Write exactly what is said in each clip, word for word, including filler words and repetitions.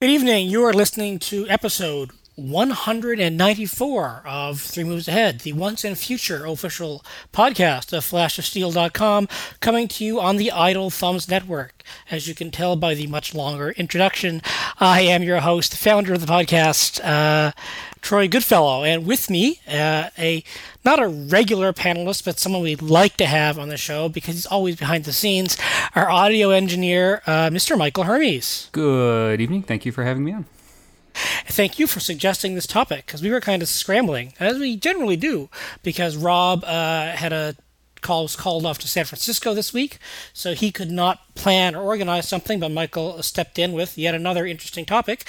Good evening. You are listening to episode one hundred ninety-four of Three Moves Ahead, the once and future official podcast of Flash of Steel dot com, coming to you on the Idle Thumbs Network. As you can tell by the much longer introduction, I am your host, founder of the podcast, uh, Troy Goodfellow, and with me, uh, a not a regular panelist, but someone we'd like to have on the show because he's always behind the scenes, our audio engineer, uh, Mister Michael Hermes. Good evening. Thank you for having me on. Thank you for suggesting this topic, because we were kind of scrambling, as we generally do, because Rob uh, had a call was called off to San Francisco this week, so he could not plan or organize something, but Michael stepped in with yet another interesting topic.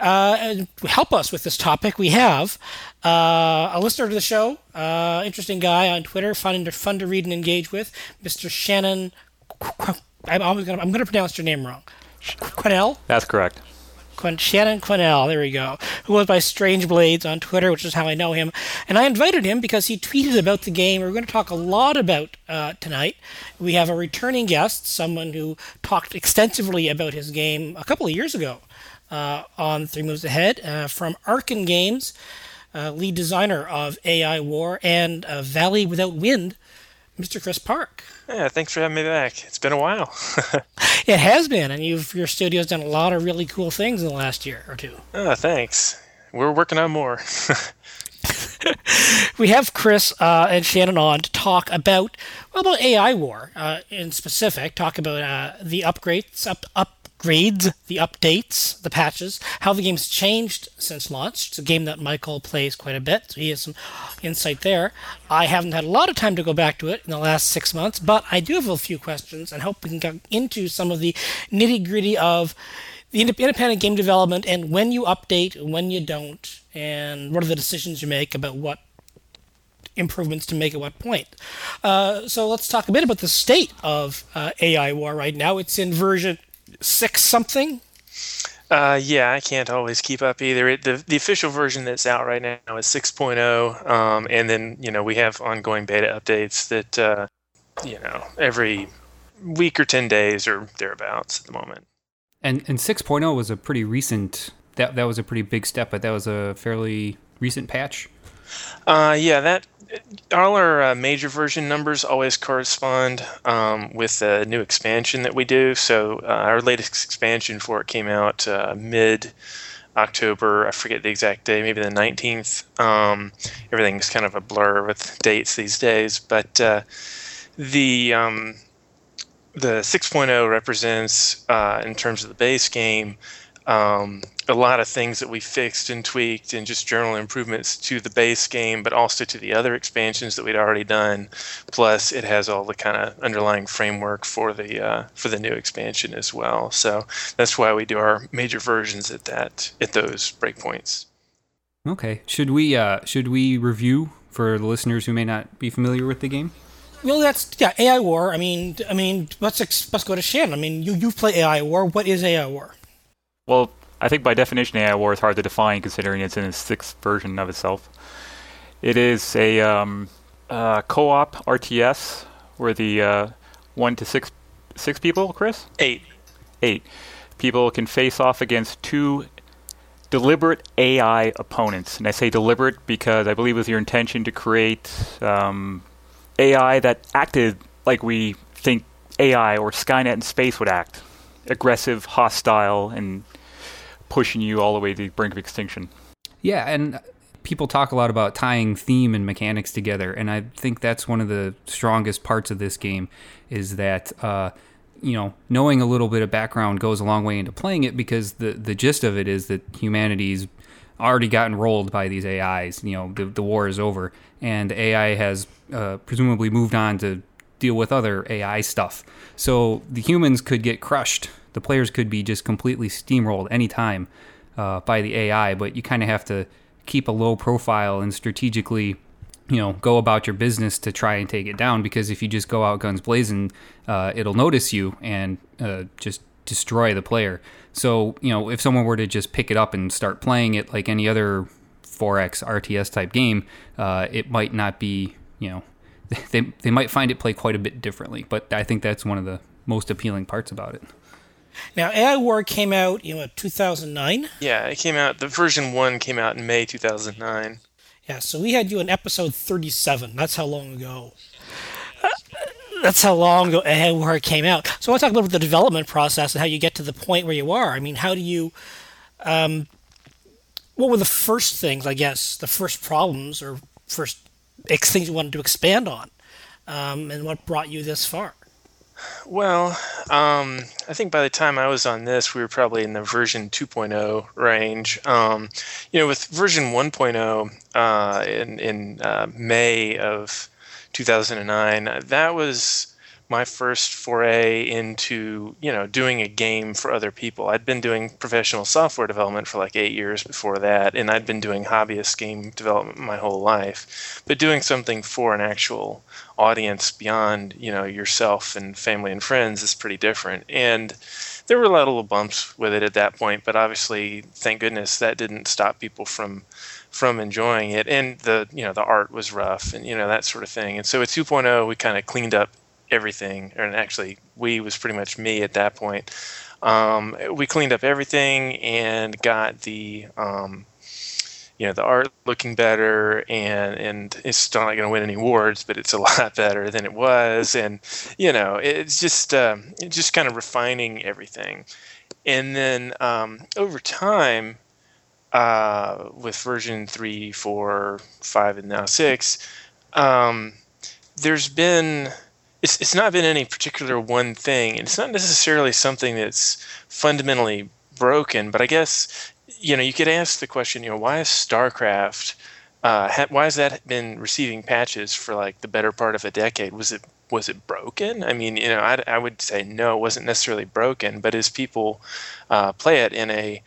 Uh, and to help us with this topic, we have uh, a listener to the show, uh, interesting guy on Twitter, fun to, fun to read and engage with, Mister Shannon Qu- I'm always gonna, I'm going to pronounce your name wrong. Quinnell? That's correct. Shannon Quinnell, there we go, who goes by Strange Blades on Twitter, which is how I know him. And I invited him because he tweeted about the game we're going to talk a lot about uh, tonight. We have a returning guest, someone who talked extensively about his game a couple of years ago uh, on Three Moves Ahead, uh, from Arcen Games, uh, lead designer of A I War and uh, Valley Without Wind, Mister Chris Park. Yeah, thanks for having me back. It's been a while. It has been, and you've, your studio's done a lot of really cool things in the last year or two. Oh, thanks. We're working on more. We have Chris uh, and Shannon on to talk about, well, about A I War uh, in specific, talk about uh, the upgrades, up, upgrades, the updates, the patches, how the game's changed since launch. It's a game that Michael plays quite a bit, so he has some insight there. I haven't had a lot of time to go back to it in the last six months, but I do have a few questions and hope we can get into some of the nitty-gritty of the independent game development and when you update, when you don't, and what are the decisions you make about what improvements to make at what point. Uh, so let's talk a bit about the state of uh, A I War right now. It's in version six something. Uh, yeah, I can't always keep up either. It, the the official version that's out right now is six point oh, um, and then you know we have ongoing beta updates that uh, you know every week or ten days or thereabouts at the moment. And and six point oh was a pretty recent, that that was a pretty big step, but that was a fairly recent patch. Uh, yeah, that all our uh, major version numbers always correspond um, with the new expansion that we do. So uh, our latest expansion for it came out uh, mid October. I forget the exact day, maybe the nineteenth. Um, everything's kind of a blur with dates these days, but uh, the um, the six point oh represents, uh, in terms of the base game, um, a lot of things that we fixed and tweaked and just general improvements to the base game, but also to the other expansions that we'd already done. Plus, it has all the kind of underlying framework for the uh, for the new expansion as well. So that's why we do our major versions at that at those breakpoints. Okay. Should we uh, should we review for the listeners who may not be familiar with the game? Well, that's, yeah, A I War. I mean, I mean, let's ex- let's go to Shannon. I mean, you you play A I War. What is A I War? Well, I think by definition, A I War is hard to define considering it's in its sixth version of itself. It is a um, uh, co-op R T S where the uh, one to six six people, Chris? Eight. Eight people can face off against two deliberate A I opponents. And I say deliberate because I believe it was your intention to create Um, A I that acted like we think A I or Skynet in space would act. Aggressive, hostile, and pushing you all the way to the brink of extinction. Yeah, and people talk a lot about tying theme and mechanics together, and I think that's one of the strongest parts of this game is that, uh, you know, knowing a little bit of background goes a long way into playing it, because the, the gist of it is that humanity's already gotten rolled by these A Is. You know, the, the war is over, and A I has uh, presumably moved on to deal with other A I stuff. So the humans could get crushed. The players could be just completely steamrolled anytime uh, by the A I, but you kind of have to keep a low profile and strategically, you know, go about your business to try and take it down, because if you just go out guns blazing, uh, it'll notice you and uh, just destroy the player. So, you know, if someone were to just pick it up and start playing it like any other four X R T S type game, uh, it might not be, you know, they they might find it play quite a bit differently. But I think that's one of the most appealing parts about it. Now, A I War came out, you know, two thousand nine. Yeah, it came out. The version one came out in May two thousand nine. Yeah, so we had you in episode thirty-seven. That's how long ago. That's how long ago A I War came out. So I want to talk about the development process and how you get to the point where you are. I mean, how do you? Um, what were the first things? I guess the first problems or first ex- things you wanted to expand on, um, and what brought you this far? Well, um, I think by the time I was on this, we were probably in the version two point oh range. Um, you know, with version one point oh uh, in, in uh, May of two thousand nine, that was my first foray into, you know, doing a game for other people. I'd been doing professional software development for like eight years before that, and I'd been doing hobbyist game development my whole life. But doing something for an actual audience beyond, you know, yourself and family and friends is pretty different. And there were a lot of little bumps with it at that point, but obviously, thank goodness, that didn't stop people from from enjoying it. And the, you know, the art was rough and, you know, that sort of thing. And so at two point oh, we kind of cleaned up everything, and actually we was pretty much me at that point. Um, we cleaned up everything and got the, um, you know, the art looking better, and, and it's still not going to win any awards, but it's a lot better than it was. And, you know, it's just, uh, it's just kind of refining everything. And then um, over time, uh, with version three, four, five, and now six, um, there's been, It's it's not been any particular one thing, and it's not necessarily something that's fundamentally broken. But I guess, you know, you could ask the question, you know, why is StarCraft, uh, ha- why has that been receiving patches for like the better part of a decade? Was it was it broken? I mean, you know, I, I would say no, it wasn't necessarily broken. But as people uh, play it in a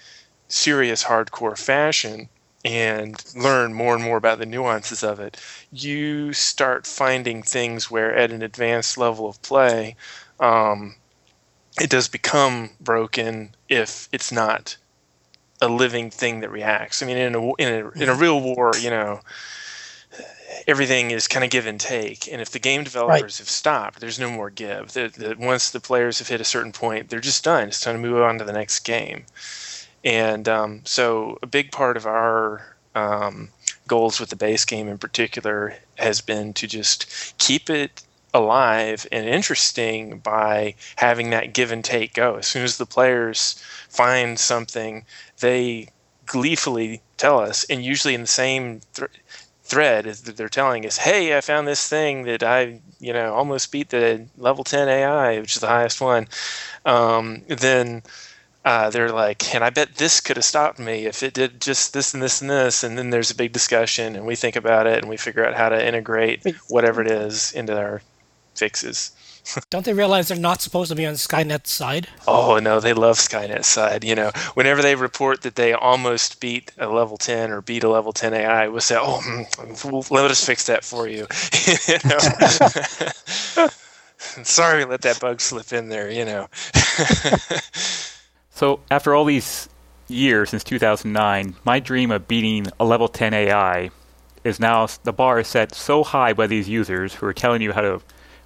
serious, hardcore fashion and learn more and more about the nuances of it, you start finding things where at an advanced level of play, um, it does become broken if it's not a living thing that reacts. I mean, in a, in a, in a real war, you know, everything is kind of give and take. And if the game developers right. have stopped, there's no more give. The, the, once the players have hit a certain point, they're just done. It's time to move on to the next game. And um, so a big part of our um, goals with the base game in particular has been to just keep it alive and interesting by having that give and take go. As soon as the players find something, they gleefully tell us, and usually in the same th- thread is that they're telling us, hey, I found this thing that I, you know, almost beat the level ten A I, which is the highest one. Um, then... Uh, they're like, and I bet this could have stopped me if it did just this and this and this. And then there's a big discussion, and we think about it, and we figure out how to integrate whatever it is into our fixes. Don't they realize they're not supposed to be on Skynet's side? Oh, no, they love Skynet's side. You know, whenever they report that they almost beat a level ten or beat a level ten A I, we'll say, oh, we'll let us fix that for you. you know? Sorry, let that bug slip in there, you know. So after all these years since two thousand nine, my dream of beating a level ten A I is now, the bar is set so high by these users who are telling you how to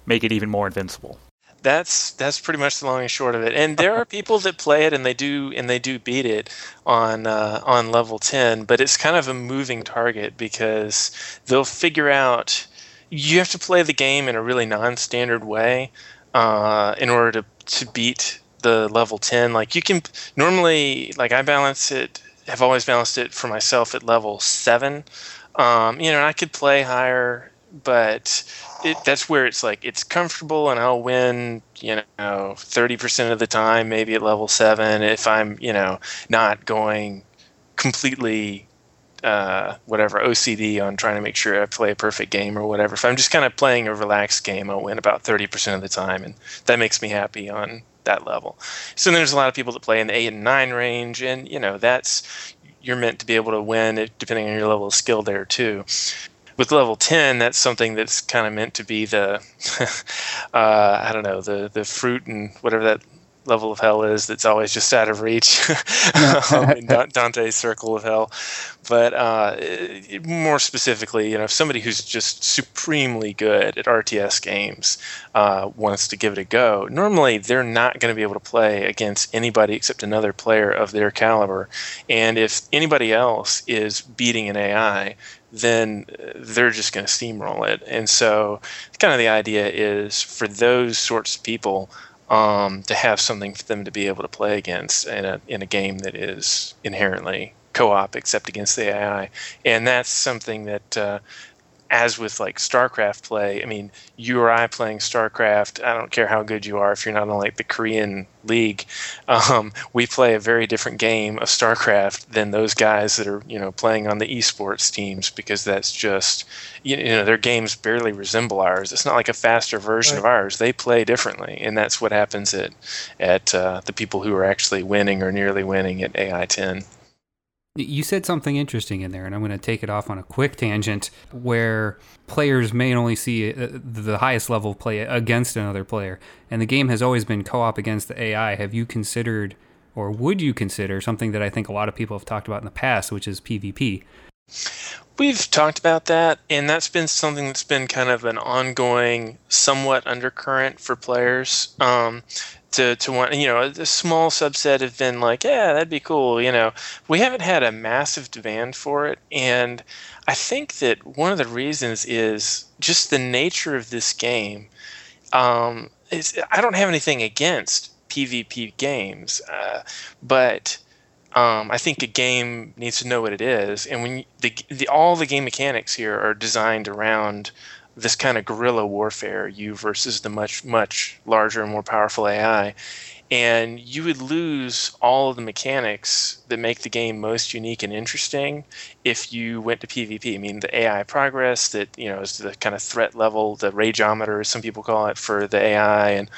make it even more invincible. That's that's pretty much the long and short of it. And there are people that play it and they do and they do beat it on uh, on level ten, but it's kind of a moving target because they'll figure out you have to play the game in a really non-standard way uh, in order to to beat the level ten. Like you can normally, like I balance it, have always balanced it for myself at level seven. Um, you know, and I could play higher, but it, that's where it's like, it's comfortable and I'll win, you know, thirty percent of the time, maybe at level seven, if I'm, you know, not going completely, uh, whatever, O C D on trying to make sure I play a perfect game or whatever. If I'm just kind of playing a relaxed game, I'll win about thirty percent of the time. And that makes me happy on that level. So there's a lot of people that play in the eight and nine range, and you know that's you're meant to be able to win depending on your level of skill there too. With level ten, that's something that's kind of meant to be the uh, I don't know the the fruit and whatever that level of hell is that's always just out of reach um, in Dante's Circle of Hell. But uh, more specifically, you know, if somebody who's just supremely good at R T S games uh, wants to give it a go, normally they're not going to be able to play against anybody except another player of their caliber. And if anybody else is beating an A I, then they're just going to steamroll it. And so kind of the idea is for those sorts of people um, to have something for them to be able to play against in a, in a game that is inherently co-op except against the A I. And that's something that, uh, as with like StarCraft play, I mean, you or I playing StarCraft, I don't care how good you are if you're not in like the Korean league, um, we play a very different game of StarCraft than those guys that are, you know, playing on the esports teams, because that's just, you know, their games barely resemble ours. It's not like a faster version right. of ours. They play differently, and that's what happens at, at uh, the people who are actually winning or nearly winning at A I ten. You said something interesting in there, and I'm going to take it off on a quick tangent where players may only see the highest level of play against another player, and the game has always been co-op against the A I. Have you considered, or would you consider, something that I think a lot of people have talked about in the past, which is PvP? We've talked about that, and that's been something that's been kind of an ongoing, somewhat undercurrent for players. Um, to to want, you know, a small subset have been like, yeah, that'd be cool, you know. We haven't had a massive demand for it, and I think that one of the reasons is just the nature of this game. Um, is I don't have anything against PvP games, uh, but um, I think a game needs to know what it is, and when you, the, the all the game mechanics here are designed around this kind of guerrilla warfare, you versus the much, much larger and more powerful A I. And you would lose all of the mechanics that make the game most unique and interesting if you went to PvP. I mean, the A I progress that, you know, is the kind of threat level, the rageometer, as some people call it, for the A I, and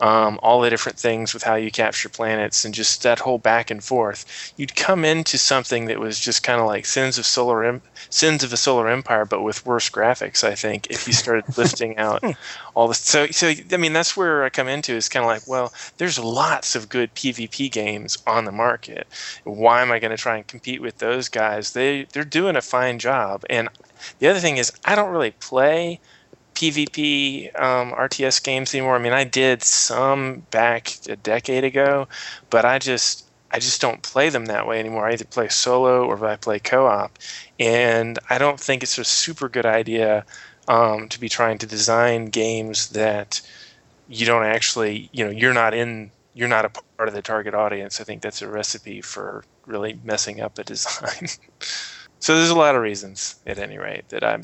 um, all the different things with how you capture planets and just that whole back and forth. You'd come into something that was just kind of like Sins of Solar em- Sins of a Solar Empire, but with worse graphics, I think, if you started lifting out all the... So, so, I mean, that's where I come into is kind of like, well, there's a lots of good PvP games on the market. Why am I going to try and compete with those guys? They, they're doing a fine job. And the other thing is, I don't really play PvP um, R T S games anymore. I mean, I did some back a decade ago, but I just I just don't play them that way anymore. I either play solo or I play co-op. And I don't think it's a super good idea um, to be trying to design games that you don't actually, you know, you're not in You're not a part of the target audience. I think that's a recipe for really messing up a design. So there's a lot of reasons, at any rate, that I'm...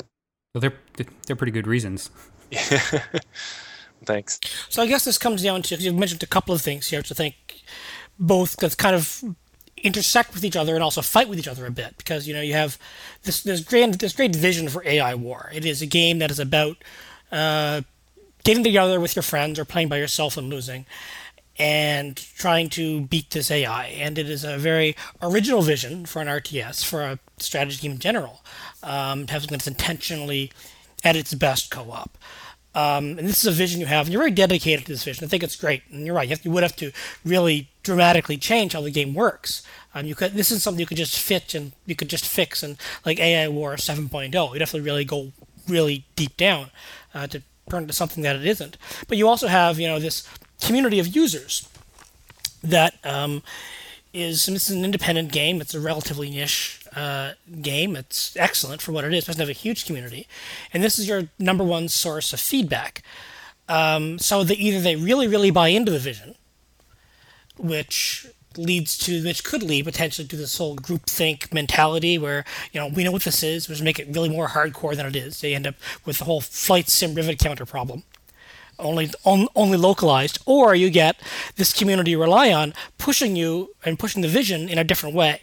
Well, they're, they're pretty good reasons. Thanks. So I guess this comes down to, you've mentioned a couple of things here, which I think both kind of intersect with each other and also fight with each other a bit, because, you know, you have this, this, grand, this great vision for A I War. It is a game that is about uh, getting together with your friends or playing by yourself and losing, and trying to beat this A I. And it is a very original vision for an R T S, for a strategy game in general, um, to have something that's intentionally at its best co-op. Um, and this is a vision you have, and you're very dedicated to this vision. I think it's great, and you're right. You, have, you would have to really dramatically change how the game works. Um, you could, this is something you could just fit and you could just fix, and like A I War seven point oh, you'd have to really go really deep down uh, to turn into something that it isn't. But you also have, you know, this community of users that um, is, and this is an independent game, it's a relatively niche uh, game, it's excellent for what it is, it doesn't have a huge community, and this is your number one source of feedback. Um, so that either they really, really buy into the vision, which leads to, which could lead potentially to this whole groupthink mentality where, you know, we know what this is, which make it really more hardcore than it is. They end up with the whole flight sim rivet counter problem. Only, on, only localized, or you get this community you rely on pushing you and pushing the vision in a different way.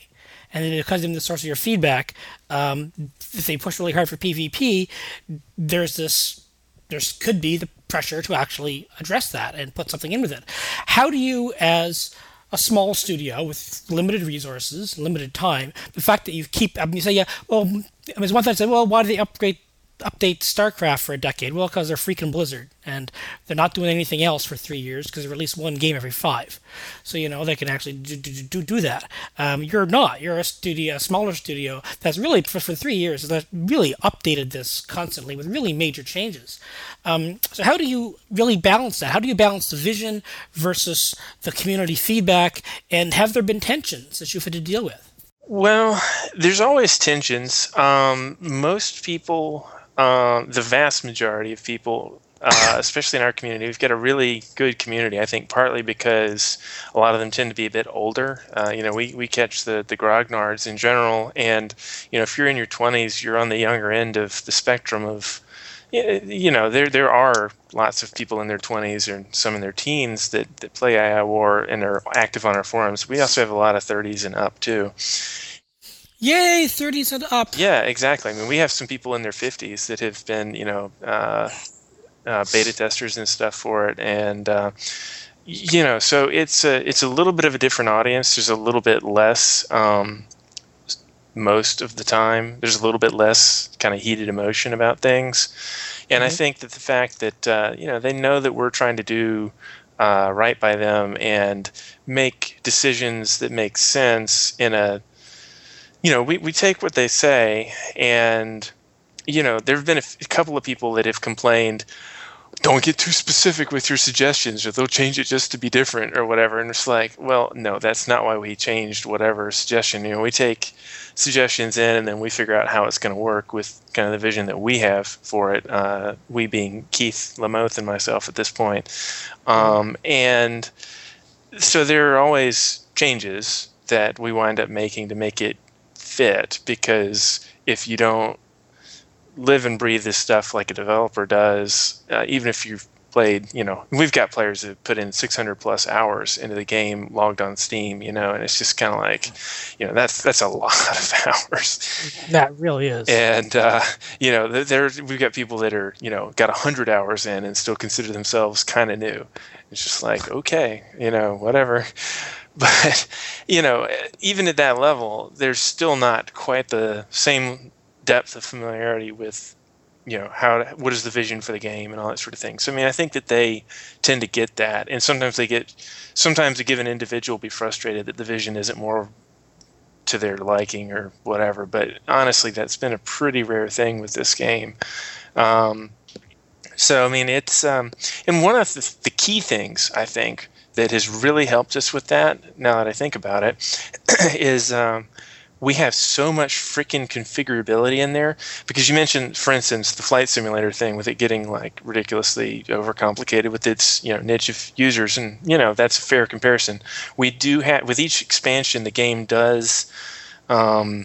And then it becomes the source of your feedback. Um, if they push really hard for PvP, there's this, there could be the pressure to actually address that and put something in with it. How do you, as a small studio with limited resources, limited time, the fact that you keep, I mean, you say, yeah, well, I mean, one thing I said, well, why do they upgrade update StarCraft for a decade? Well, because they're freaking Blizzard, and they're not doing anything else for three years because they release one game every five. So, you know, they can actually do do, do, do that. Um, you're not. You're a studio, a smaller studio that's really, for, for three years, that really updated this constantly with really major changes. Um, so how do you really balance that? How do you balance the vision versus the community feedback? And have there been tensions that you've had to deal with? Well, there's always tensions. Um, most people, um, the vast majority of people, uh, especially in our community, we've got a really good community, I think, partly because a lot of them tend to be a bit older. Uh, you know, we, we catch the, the grognards in general, and, you know, if you're in your twenties, you're on the younger end of the spectrum of, you know, there there are lots of people in their twenties or some in their teens that, that play A I War and are active on our forums. We also have a lot of thirties and up, too. Yay, thirties and up. Yeah, exactly. I mean, we have some people in their fifties that have been, you know, uh, uh, beta testers and stuff for it. And, uh, you know, so it's a, it's a little bit of a different audience. There's a little bit less... Um, most of the time there's a little bit less kind of heated emotion about things, and mm-hmm. I think that the fact that uh, you know, they know that we're trying to do uh, right by them and make decisions that make sense in a, you know, we, we take what they say, and you know, there have been a, f- a couple of people that have complained, don't get too specific with your suggestions or they'll change it just to be different or whatever. And it's like, well, no, that's not why we changed whatever suggestion. You know, we take suggestions in and then we figure out how it's going to work with kind of the vision that we have for it, uh, we being Keith Lamothe and myself at this point. Um, and so there are always changes that we wind up making to make it fit, because if you don't live and breathe this stuff like a developer does, uh, even if you've played, you know, we've got players that put in six hundred plus hours into the game logged on Steam, you know, and it's just kind of like, you know, that's that's a lot of hours. That really is. And, uh, you know, there we've got people that are, you know, got one hundred hours in and still consider themselves kind of new. It's just like, okay, you know, whatever. But, you know, even at that level, there's still not quite the same depth of familiarity with, you know, how, what is the vision for the game and all that sort of thing. So, I mean, I think that they tend to get that, and sometimes they get, sometimes a given individual will be frustrated that the vision isn't more to their liking or whatever, but honestly, that's been a pretty rare thing with this game. Um, so, I mean, it's, um, and one of the, the key things, I think, that has really helped us with that, now that I think about it, is, um, we have so much freaking configurability in there, because you mentioned, for instance, the flight simulator thing with it getting like ridiculously overcomplicated with its, you know, niche of users, and you know, that's a fair comparison. We do have, with each expansion, the game does um,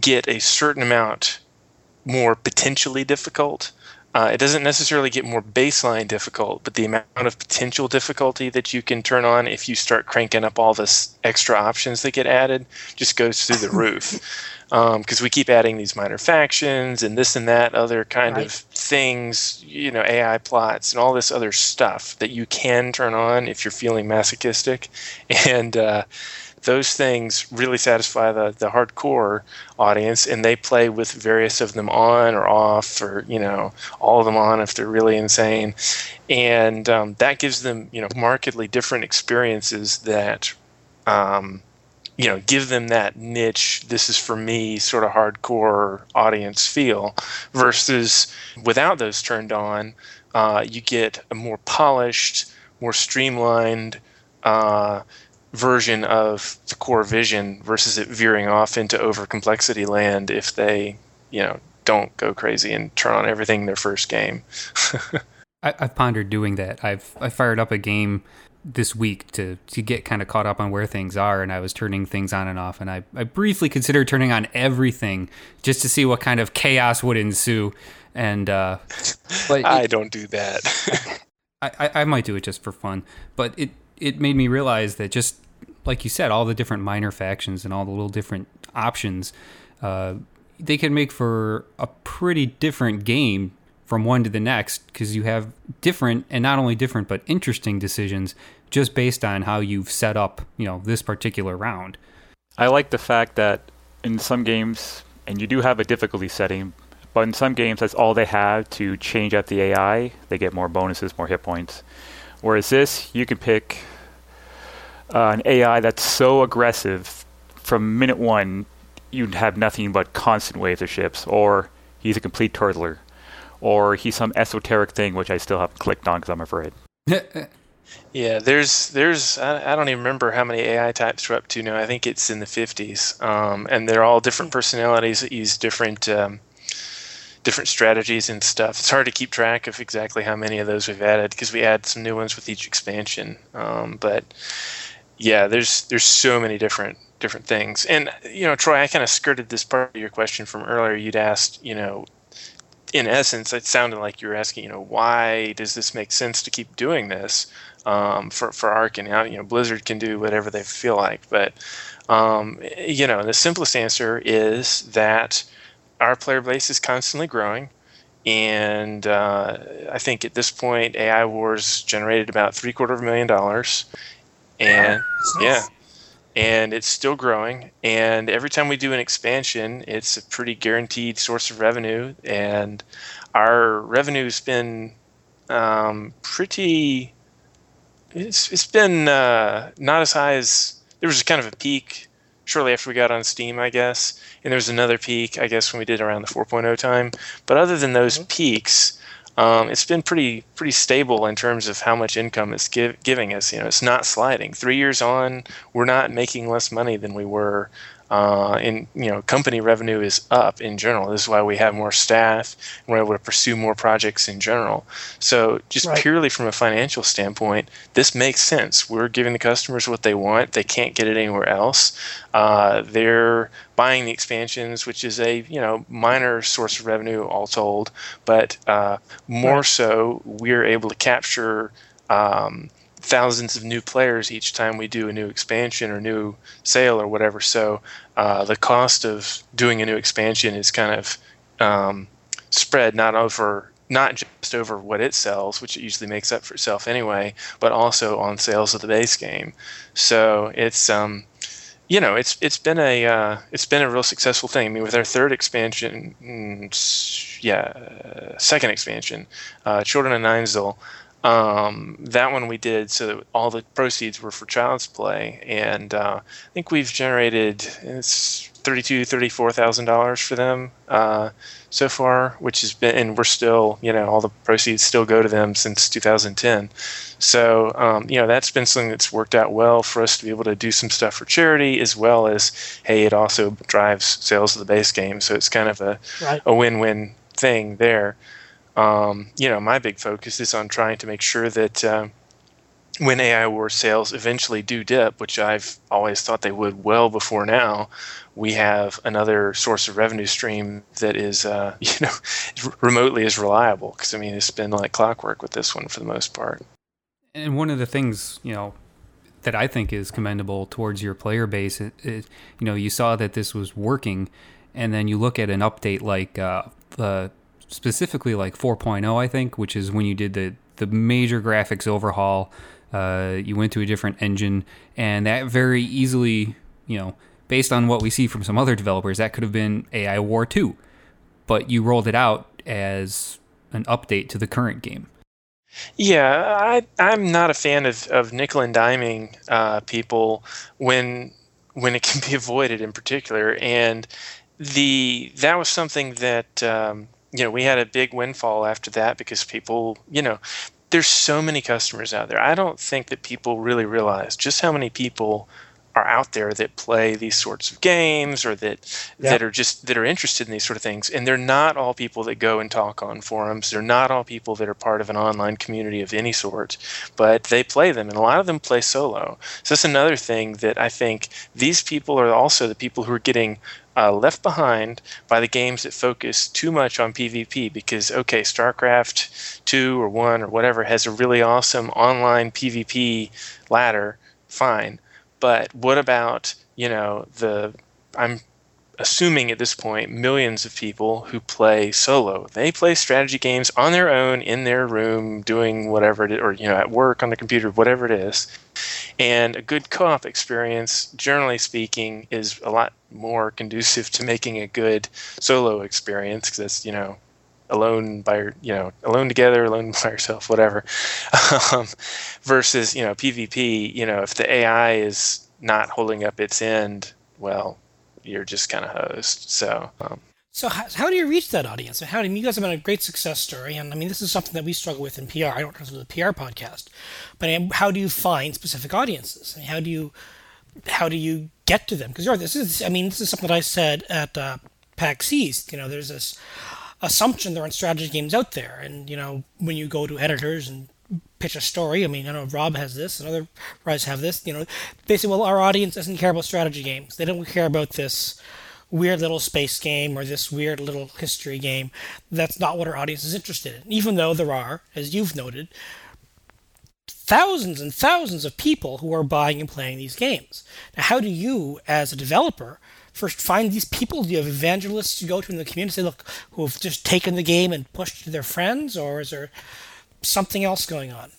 get a certain amount more potentially difficult. Uh, it doesn't necessarily get more baseline difficult, but the amount of potential difficulty that you can turn on if you start cranking up all this extra options that get added just goes through the roof. Because um, we keep adding these minor factions and this and that other kind right. of things, you know, A I plots and all this other stuff that you can turn on if you're feeling masochistic. And uh, those things really satisfy the, the hardcore audience, and they play with various of them on or off, or, you know, all of them on if they're really insane. And um, that gives them, you know, markedly different experiences that, um, you know, give them that niche, this is for me sort of hardcore audience feel, versus without those turned on, uh, you get a more polished, more streamlined uh version of the core vision, versus it veering off into over complexity land if they, you know, don't go crazy and turn on everything their first game. I, I've pondered doing that. I've I fired up a game this week to to get kind of caught up on where things are, and I was turning things on and off, and I, I briefly considered turning on everything just to see what kind of chaos would ensue. And uh, but I it, don't do that. I, I, I might do it just for fun, but it it made me realize that, just like you said, all the different minor factions and all the little different options, uh, they can make for a pretty different game from one to the next, because you have different, and not only different, but interesting decisions just based on how you've set up, you know, this particular round. I like the fact that in some games, and you do have a difficulty setting, But in some games, that's all they have to change up the A I. They get more bonuses, more hit points. Whereas this, you can pick uh, an A I that's so aggressive from minute one, you'd have nothing but constant waves of ships, or he's a complete turtler, or he's some esoteric thing, which I still haven't clicked on because I'm afraid. Yeah, there's, there's. I, I don't even remember how many A I types we're up to now. I think it's in the fifties, um, and they're all different personalities that use different um, different strategies and stuff. It's hard to keep track of exactly how many of those we've added because we add some new ones with each expansion. Um, but yeah, there's there's so many different different things. And you know, Troy, I kind of skirted this part of your question from earlier. You'd asked, you know. In essence, it sounded like you were asking, you know, why does this make sense to keep doing this um, for for Arcen? You know, Blizzard can do whatever they feel like, but um, you know, the simplest answer is that our player base is constantly growing, and uh, I think at this point, A I War's generated about three quarter of a million dollars, and yeah. yeah. And it's still growing. And every time we do an expansion, it's a pretty guaranteed source of revenue. And our revenue's been um, pretty. It's it's been uh, not as high as there was kind of a peak shortly after we got on Steam, I guess. And there was another peak, I guess, when we did around the four point oh time. But other than those mm-hmm. peaks. Um, it's been pretty pretty stable in terms of how much income it's give, giving us. You know, it's not sliding. Three years on, we're not making less money than we were. Uh, in you know, company revenue is up in general. This is why we have more staff. And we're able to pursue more projects in general. So just right. purely from a financial standpoint, this makes sense. We're giving the customers what they want. They can't get it anywhere else. Uh, they're buying the expansions, which is a you know minor source of revenue all told, but uh, more so we're able to capture um, thousands of new players each time we do a new expansion or new sale or whatever. So uh, the cost of doing a new expansion is kind of um, spread not over not just over what it sells, which it usually makes up for itself anyway, but also on sales of the base game. So it's um, You know, it's it's been a uh, it's been a real successful thing. I mean, with our third expansion, mm, yeah, uh, second expansion, uh, Children of Neinzul, um, that one we did so that all the proceeds were for Child's Play, and uh, I think we've generated it's thirty-two, thirty-four thousand dollars for them uh, so far, which has been, and we're still, you know, all the proceeds still go to them since two thousand ten. So, um, you know, that's been something that's worked out well for us to be able to do some stuff for charity, as well as, hey, it also drives sales of the base game. So it's kind of a right. a win-win thing there. Um, you know, my big focus is on trying to make sure that uh, when A I War sales eventually do dip, which I've always thought they would well before now, we have another source of revenue stream that is, uh, you know, remotely as reliable. Because, I mean, it's been like clockwork with this one for the most part. And one of the things, you know, that I think is commendable towards your player base, it, it, you know, you saw that this was working, and then you look at an update like uh, uh, specifically like four point oh, I think, which is when you did the, the major graphics overhaul. Uh, you went to a different engine, and that very easily, you know, based on what we see from some other developers, that could have been A I War two, but you rolled it out as an update to the current game. Yeah, I, I'm not a fan of, of nickel and diming uh, people when when it can be avoided in particular. And the that was something that, um, you know, we had a big windfall after that because people, you know, there's so many customers out there. I don't think that people really realize just how many people are out there that play these sorts of games or that yep. that are just that are interested in these sort of things, and they're not all people that go and talk on forums. They're not all people that are part of an online community of any sort, but they play them, and a lot of them play solo. So that's another thing that I think these people are also the people who are getting Uh, left behind by the games that focus too much on PvP because, okay, StarCraft two or one or whatever has a really awesome online PvP ladder, fine. But what about, you know, the I'm assuming at this point, millions of people who play solo. They play strategy games on their own, in their room, doing whatever it is, or, you know, at work, on the computer, whatever it is. And a good co-op experience, generally speaking, is a lot more conducive to making a good solo experience, because that's, you know, alone by, you know, alone together, alone by yourself, whatever. Um, versus, you know, PvP, you know, if the A I is not holding up its end, well, you're just kind of hosed. So, um. so how, how do you reach that audience? How do you guys have been a great success story? And I mean, this is something that we struggle with in P R. I don't know if it's a P R podcast, but how do you find specific audiences? I mean, how do you how do you get to them? Because this is, I mean, this is something that I said at uh, PAX East. You know, there's this assumption there aren't strategy games out there, and you know, when you go to editors and pitch a story. I mean, I know Rob has this, and other guys have this. You know, they say, well, our audience doesn't care about strategy games. They don't care about this weird little space game or this weird little history game. That's not what our audience is interested in. Even though there are, as you've noted, thousands and thousands of people who are buying and playing these games. Now, how do you, as a developer, first find these people? Do you have evangelists you go to in the community, look, who have just taken the game and pushed to their friends, or is there something else going on?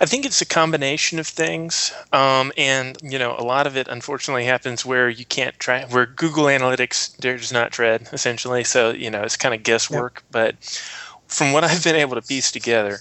I think it's a combination of things, um, and you know, a lot of it unfortunately happens where you can't try, where Google Analytics dares not tread, essentially. So you know, it's kind of guesswork. Yep. But from what I've been able to piece together,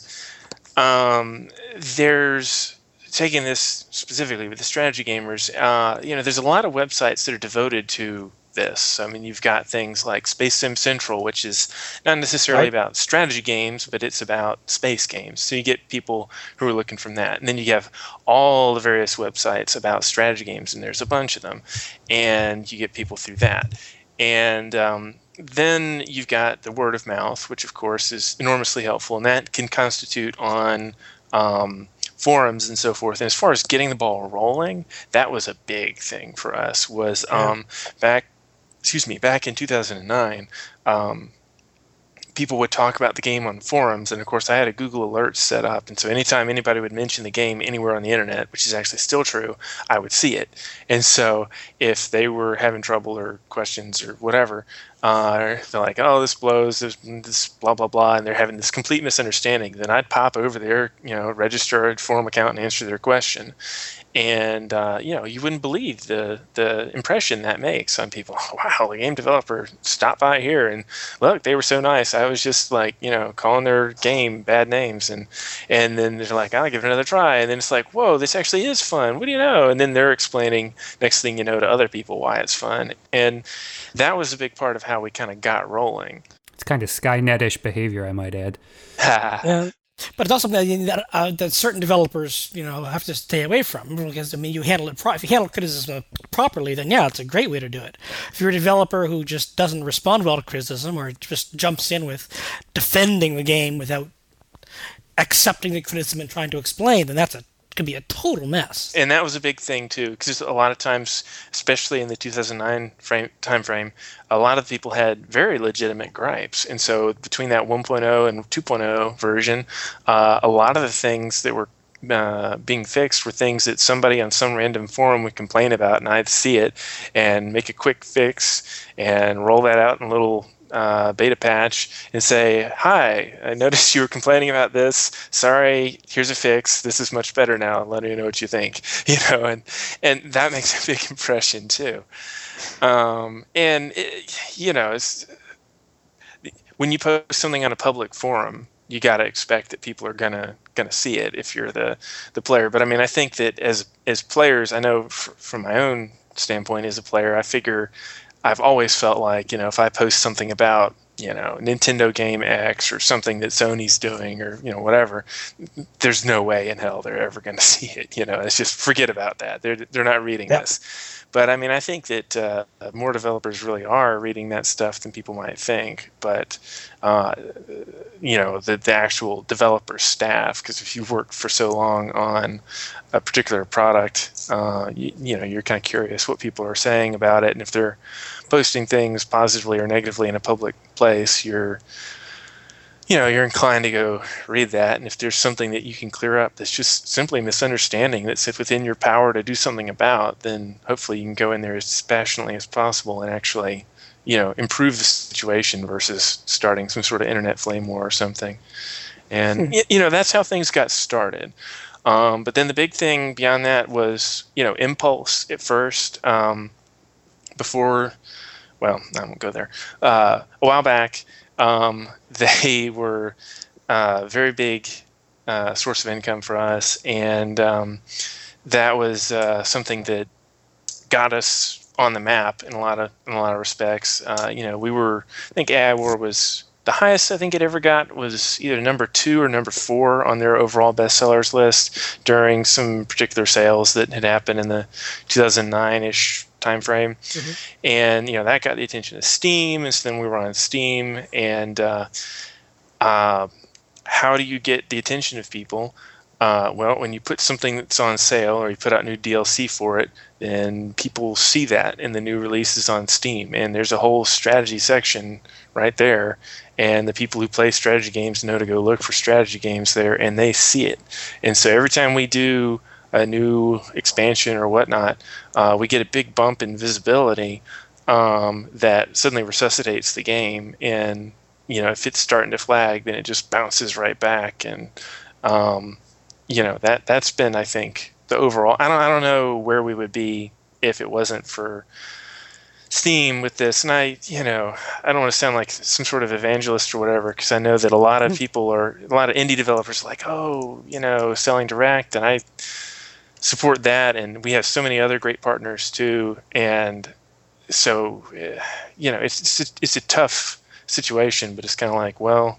um, there's taking this specifically with the strategy gamers. Uh, you know, there's a lot of websites that are devoted to this. I mean, you've got things like Space Sim Central, which is not necessarily right. about strategy games, but it's about space games. So you get people who are looking from that. And then you have all the various websites about strategy games, and there's a bunch of them. And you get people through that. And um, then you've got the word of mouth, which, of course, is enormously helpful. And that can constitute on um, forums and so forth. And as far as getting the ball rolling, that was a big thing for us, was um, yeah. back Excuse me, back in two thousand nine, um, people would talk about the game on forums. And, of course, I had a Google Alerts set up. And so anytime anybody would mention the game anywhere on the Internet, which is actually still true, I would see it. And so if they were having trouble or questions or whatever, uh, they're like, oh, this blows, this, this blah, blah, blah, and they're having this complete misunderstanding, then I'd pop over there, you know, register a forum account and answer their question. And, uh, you know, you wouldn't believe the, the impression that makes on people. Oh, wow, the game developer stopped by here, and look, they were so nice. I was just, like, you know, calling their game bad names. And, and then they're like, I'll give it another try. And then it's like, whoa, this actually is fun. What do you know? And then they're explaining, next thing you know, to other people why it's fun. And that was a big part of how we kind of got rolling. It's kind of Skynet-ish behavior, I might add. Yeah. But it's also something that, uh, that certain developers, you know, have to stay away from, because I mean, you handle it. Pro- if you handle criticism properly, then yeah, it's a great way to do it. If you're a developer who just doesn't respond well to criticism, or just jumps in with defending the game without accepting the criticism and trying to explain, then that's a could be a total mess. And that was a big thing too, because a lot of times, especially in the two thousand nine frame, time frame, a lot of people had very legitimate gripes. And so between that one point oh and two point oh version, uh, a lot of the things that were uh, being fixed were things that somebody on some random forum would complain about, and I'd see it and make a quick fix and roll that out in a little Uh, beta patch and say, hi, I noticed you were complaining about this. Sorry, here's a fix. This is much better now. Let me know what you think. You know, and and that makes a big impression too. Um, and it, you know, it's, when you post something on a public forum, you got to expect that people are gonna gonna see it if you're the the player. But I mean, I think that as as players, I know f- from my own standpoint as a player, I figure. I've always felt like, you know, if I post something about, you know, Nintendo game X or something that Sony's doing or, you know, whatever, there's no way in hell they're ever going to see it. You know, it's just forget about that. They're they're not reading yeah. this. But I mean, I think that uh, more developers really are reading that stuff than people might think. But, uh, you know, the, the actual developer staff, because if you've worked for so long on a particular product, uh, you, you know, you're kind of curious what people are saying about it. And if they're posting things positively or negatively in a public place, you're you know, you're inclined to go read that. And if there's something that you can clear up that's just simply misunderstanding that's within your power to do something about, then hopefully you can go in there as passionately as possible and actually, you know, improve the situation versus starting some sort of internet flame war or something. And, you know, that's how things got started. Um, but then the big thing beyond that was, you know, Impulse at first. Um, before, well, I won't go there. Uh, a while back, um, they were a very big uh, source of income for us. And um, that was uh, something that got us on the map in a lot of in a lot of respects. Uh, you know, we were, I think A I War was... The highest I think it ever got was either number two or number four on their overall bestsellers list during some particular sales that had happened in the two thousand nine-ish time frame. Mm-hmm. And, you know, that got the attention of Steam, and so then we were on Steam. And uh, uh, how do you get the attention of people? Uh, well, when you put something that's on sale or you put out new D L C for it, then people see that in the new releases on Steam. And there's a whole strategy section right there. And the people who play strategy games know to go look for strategy games there, and they see it. And so every time we do a new expansion or whatnot, uh, we get a big bump in visibility um, that suddenly resuscitates the game. And, you know, if it's starting to flag, then it just bounces right back. And, um, you know, that that's been, I think, the overall. I don't I don't know where we would be if it wasn't for Steam with this. And I, you know, I don't want to sound like some sort of evangelist or whatever, because I know that a lot of people are, a lot of indie developers are like, oh, you know, selling direct, and I support that, and we have so many other great partners too. And so, you know, it's it's a, it's a tough situation, but it's kind of like, well,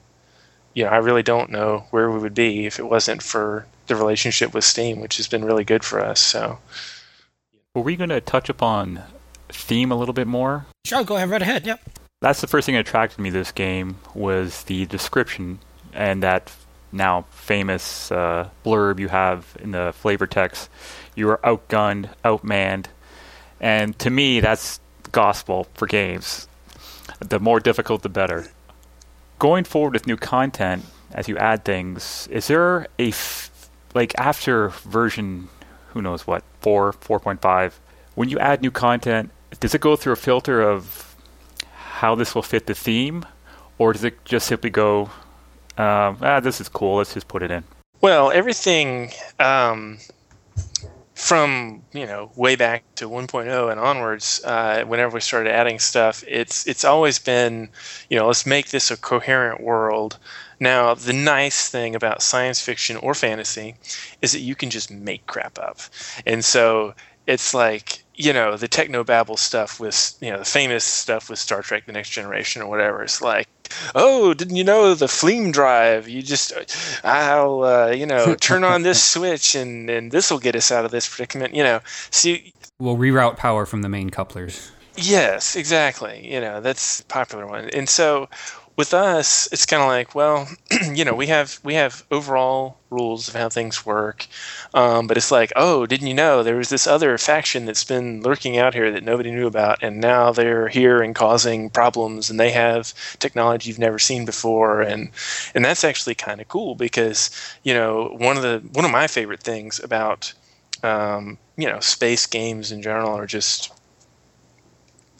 you know, I really don't know where we would be if it wasn't for the relationship with Steam, which has been really good for us. So, were we going to touch upon Steam a little bit more? Sure, go ahead, right ahead. Yep. That's the first thing that attracted me to this game was the description and that now famous uh, blurb you have in the flavor text. You are outgunned, outmanned, and to me, that's gospel for games. The more difficult, the better. Going forward with new content, as you add things, is there a f- like after version, who knows what, four, four point five, when you add new content, does it go through a filter of how this will fit the theme, or does it just simply go, um, ah, this is cool, let's just put it in? Well, everything um, from, you know, way back to one point oh and onwards, uh, whenever we started adding stuff, it's it's always been, you know, let's make this a coherent world. Now, the nice thing about science fiction or fantasy is that you can just make crap up. And so it's like, you know, the technobabble stuff with, you know, the famous stuff with Star Trek The Next Generation or whatever. It's like, oh, didn't you know the flame drive? You just, I'll, uh, you know, turn on this switch and, and this will get us out of this predicament, you know. See, we'll reroute power from the main couplers. Yes, exactly. You know, that's a popular one. And so with us, it's kind of like, well, you know, we have we have overall rules of how things work. Um, but it's like, oh, didn't you know there was this other faction that's been lurking out here that nobody knew about, and now they're here and causing problems, and they have technology you've never seen before. And and that's actually kind of cool because, you know, one of the one of my favorite things about, um, you know, space games in general are just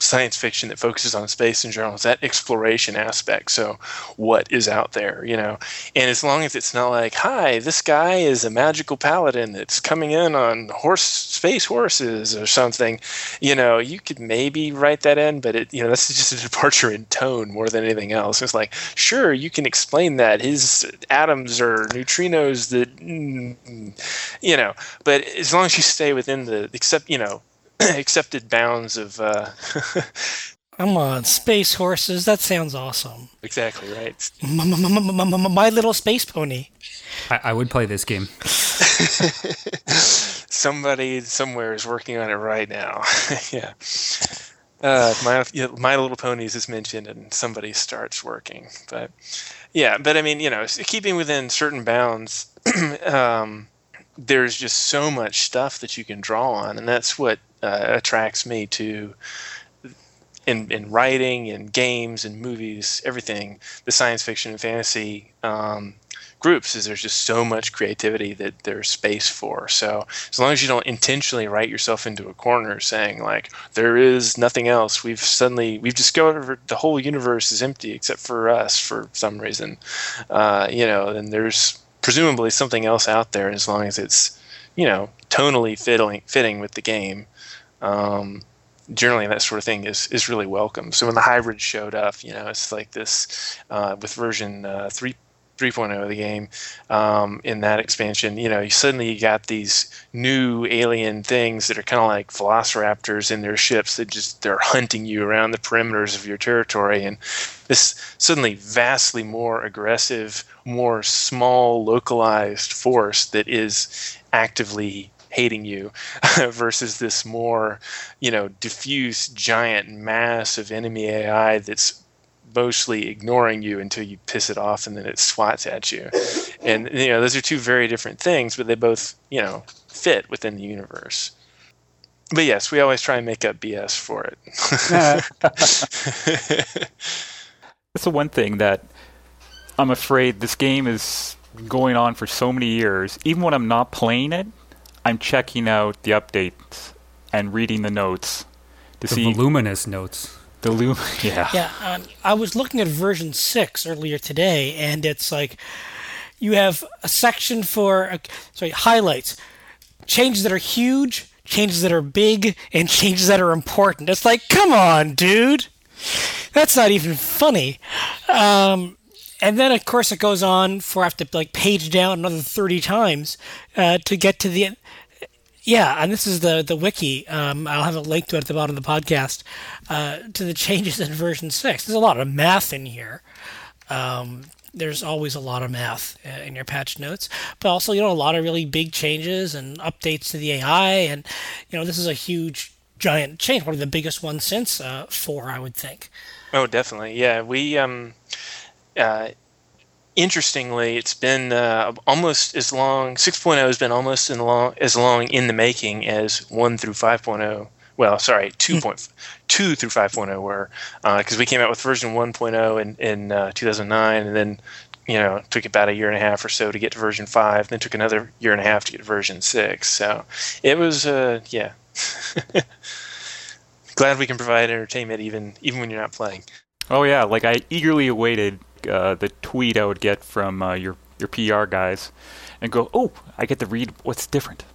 science fiction that focuses on space in general is that exploration aspect. So what is out there, you know? And as long as it's not like, hi, this guy is a magical paladin that's coming in on horse space horses or something, you know, you could maybe write that in, but it, you know, that's just a departure in tone more than anything else. It's like, sure, you can explain that his atoms are neutrinos that, you know, but as long as you stay within the, except, you know, accepted bounds of uh come on, space horses, that sounds awesome. Exactly right. My, my, my, my, my Little Space Pony. I, I would play this game. Somebody somewhere is working on it right now. Yeah. Uh, my, my Little Ponies is mentioned and somebody starts working. But yeah, but I mean, you know, keeping within certain bounds, um, there's just so much stuff that you can draw on, and that's what uh, attracts me to in, in writing, in games, in movies, everything, the science fiction and fantasy um, groups, is there's just so much creativity that there's space for. So as long as you don't intentionally write yourself into a corner saying, like, there is nothing else, we've suddenly, we've discovered the whole universe is empty except for us for some reason, uh, you know, then there's presumably something else out there, as long as it's, you know, tonally fiddling, fitting with the game. Um, generally, that sort of thing is, is really welcome. So when the hybrid showed up, you know, it's like this uh, with version uh, three. 3.0 of the game, um, in that expansion, you know, you suddenly you got these new alien things that are kind of like velociraptors in their ships that just, they're hunting you around the perimeters of your territory. And this suddenly vastly more aggressive, more small, localized force that is actively hating you versus this more, you know, diffuse, giant mass of enemy A I that's mostly ignoring you until you piss it off, and then it swats at you. And, you know, those are two very different things, but they both, you know, fit within the universe. But yes, we always try and make up B S for it. That's the one thing that I'm afraid this game is going on for so many years. Even when I'm not playing it, I'm checking out the updates and reading the notes to the see voluminous notes. The loom, yeah. Yeah, um, I was looking at version six earlier today, and it's like you have a section for, uh, sorry, highlights, changes that are huge, changes that are big, and changes that are important. It's like, come on, dude. That's not even funny. Um, and then, of course, it goes on for, I have to, like, page down another thirty times uh, to get to the end. Yeah, and this is the, the wiki. Um, I'll have a link to it at the bottom of the podcast, uh, to the changes in version six. There's a lot of math in here. Um, there's always a lot of math uh, in your patch notes. But also, you know, a lot of really big changes and updates to the A I. And, you know, this is a huge, giant change. One of the biggest ones since uh, four, I would think. Oh, definitely. Yeah, we... Um, uh, Interestingly, it's been uh, almost as long, six point oh has been almost in long, as long in the making as one through five point oh. Well, sorry, two point two through five point oh were, because uh, we came out with version one point oh in, in uh, two thousand nine, and then, you know, it took about a year and a half or so to get to version five, and then took another year and a half to get to version six. So it was, uh, yeah. Glad we can provide entertainment even, even when you're not playing. Oh, yeah. Like, I eagerly awaited Uh, the tweet I would get from uh, your your P R guys, and go, oh, I get to read what's different.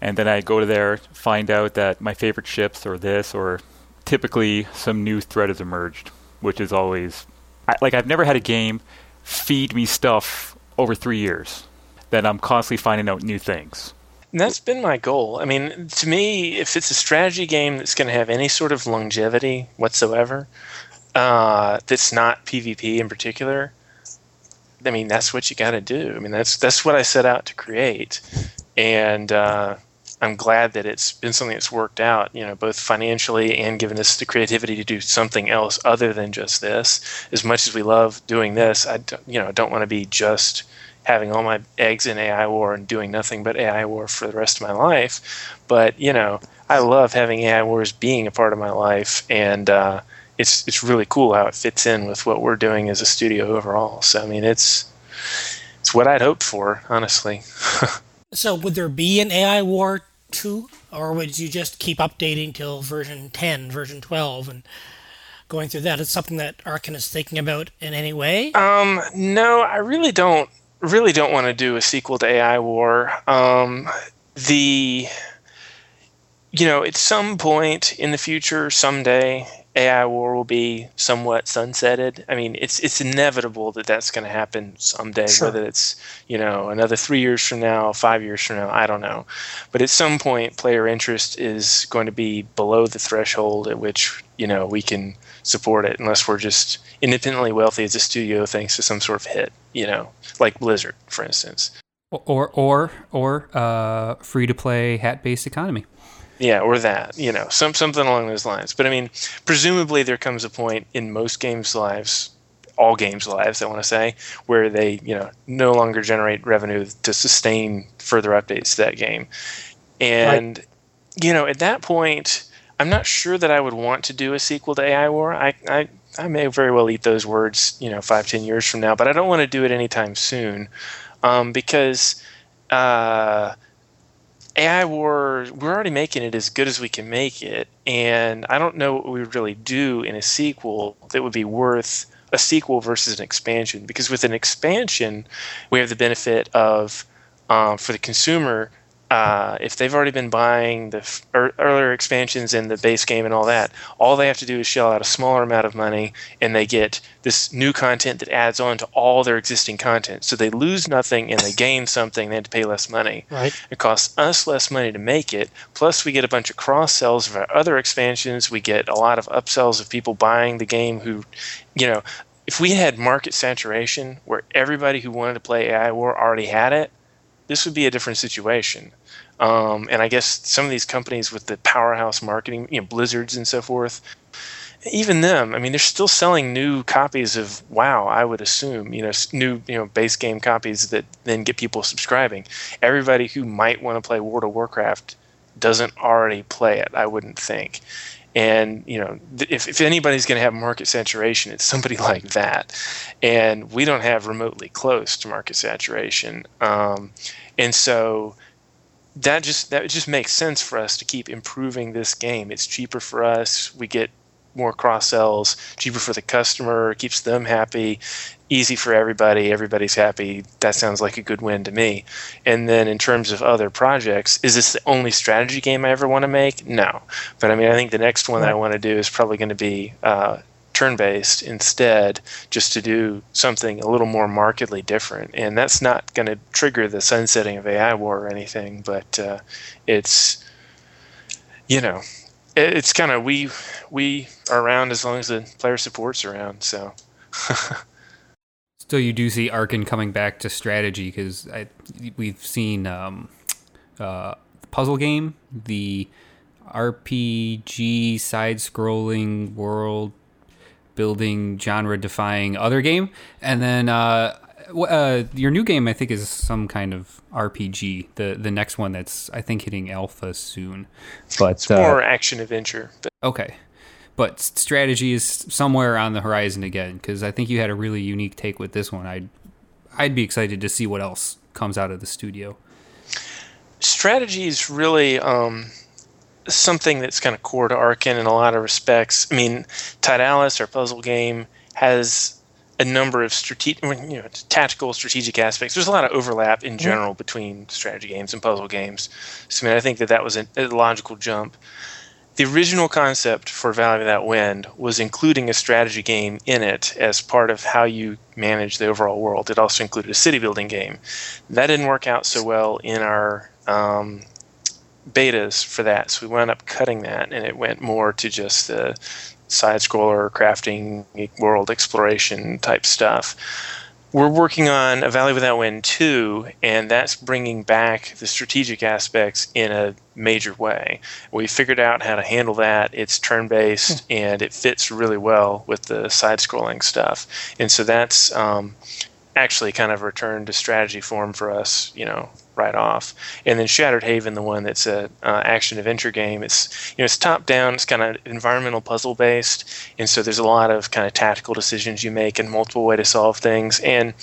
And then I go to there, find out that my favorite ships or this, or typically some new thread has emerged, which is always, I, like I've never had a game feed me stuff over three years, that I'm constantly finding out new things. And that's been my goal. I mean, to me, if it's a strategy game that's going to have any sort of longevity whatsoever, Uh, that's not PvP in particular, I mean, that's what you got to do. I mean, that's that's what I set out to create. And uh, I'm glad that it's been something that's worked out, you know, both financially and given us the creativity to do something else other than just this. As much as we love doing this, I don't, you know, don't want to be just having all my eggs in A I War and doing nothing but A I War for the rest of my life. But, you know, I love having A I Wars being a part of my life, and uh It's it's really cool how it fits in with what we're doing as a studio overall. So I mean, it's it's what I'd hoped for, honestly. So would there be an A I War two, or would you just keep updating till version ten, version twelve, and going through that? Is something that Arcen is thinking about in any way? Um, no, I really don't really don't want to do a sequel to A I War. Um, the you know, at some point in the future, someday, A I War will be somewhat sunsetted. I mean, it's it's inevitable that that's going to happen someday, sure. Whether it's, you know, another three years from now, five years from now, I don't know. But at some point, player interest is going to be below the threshold at which, you know, we can support it, unless we're just independently wealthy as a studio thanks to some sort of hit, you know, like Blizzard, for instance. Or or or uh, free-to-play hat-based economy. Yeah, or that, you know, some something along those lines. But I mean, presumably there comes a point in most games' lives, all games' lives, I want to say, where they, you know, no longer generate revenue to sustain further updates to that game. And, right. You know, at that point, I'm not sure that I would want to do a sequel to A I War. I, I, I may very well eat those words, you know, five, ten years from now, but I don't want to do it anytime soon, um, because uh, A I War, we're already making it as good as we can make it, and I don't know what we would really do in a sequel that would be worth a sequel versus an expansion, because with an expansion, we have the benefit of, um, for the consumer, Uh, if they've already been buying the f- earlier expansions and the base game and all that, all they have to do is shell out a smaller amount of money, and they get this new content that adds on to all their existing content. So they lose nothing and they gain something. They have to pay less money. Right. It costs us less money to make it. Plus, we get a bunch of cross-sells of our other expansions. We get a lot of upsells of people buying the game who, you know, if we had market saturation where everybody who wanted to play A I War already had it, this would be a different situation. Um, and I guess some of these companies with the powerhouse marketing, you know, Blizzards and so forth, even them, I mean, they're still selling new copies of WoW, I would assume, you know, new, you know, base game copies that then get people subscribing. Everybody who might want to play World of Warcraft doesn't already play it, I wouldn't think. And, you know, if, if anybody's going to have market saturation, it's somebody like that. And we don't have remotely close to market saturation. Um, and so that just that just makes sense for us to keep improving this game. It's cheaper for us. We get more cross-sells, cheaper for the customer, keeps them happy, easy for everybody, everybody's happy. That sounds like a good win to me. And then in terms of other projects, is this the only strategy game I ever want to make? No. But I mean, I think the next one that I want to do is probably going to be uh, turn-based instead, just to do something a little more markedly different. And that's not going to trigger the sunsetting of A I War or anything, but uh, it's, you know... It's kind of we we are around as long as the player support's around. So, still, you do see Arcen coming back to strategy because we've seen um, uh, the puzzle game, the R P G side-scrolling world-building genre-defying other game, and then uh, uh, your new game I think is some kind of R P G, the the next one that's I think hitting alpha soon, but it's more uh, action adventure. Okay, but strategy is somewhere on the horizon again, because I think you had a really unique take with this one. I'd I'd be excited to see what else comes out of the studio. Strategy is really um, something that's kind of core to Arcen in a lot of respects. I mean, Tidalis, our puzzle game, has a number of strate- you know, tactical, strategic aspects. There's a lot of overlap in general between strategy games and puzzle games. So I mean, I think that that was a, a logical jump. The original concept for Valley Without Wind was including a strategy game in it as part of how you manage the overall world. It also included a city-building game. That didn't work out so well in our um, betas for that, so we wound up cutting that, and it went more to just the side-scroller, crafting, world exploration type stuff. We're working on A Valley Without Wind two, and that's bringing back the strategic aspects in a major way. We figured out how to handle that. It's turn-based, and it fits really well with the side-scrolling stuff. And so that's um, actually kind of a return to strategy form for us, you know, right off. And then Shattered Haven, the one that's a uh, action adventure game, it's, you know, it's top down, it's kind of environmental puzzle based, and so there's a lot of kind of tactical decisions you make and multiple way to solve things, and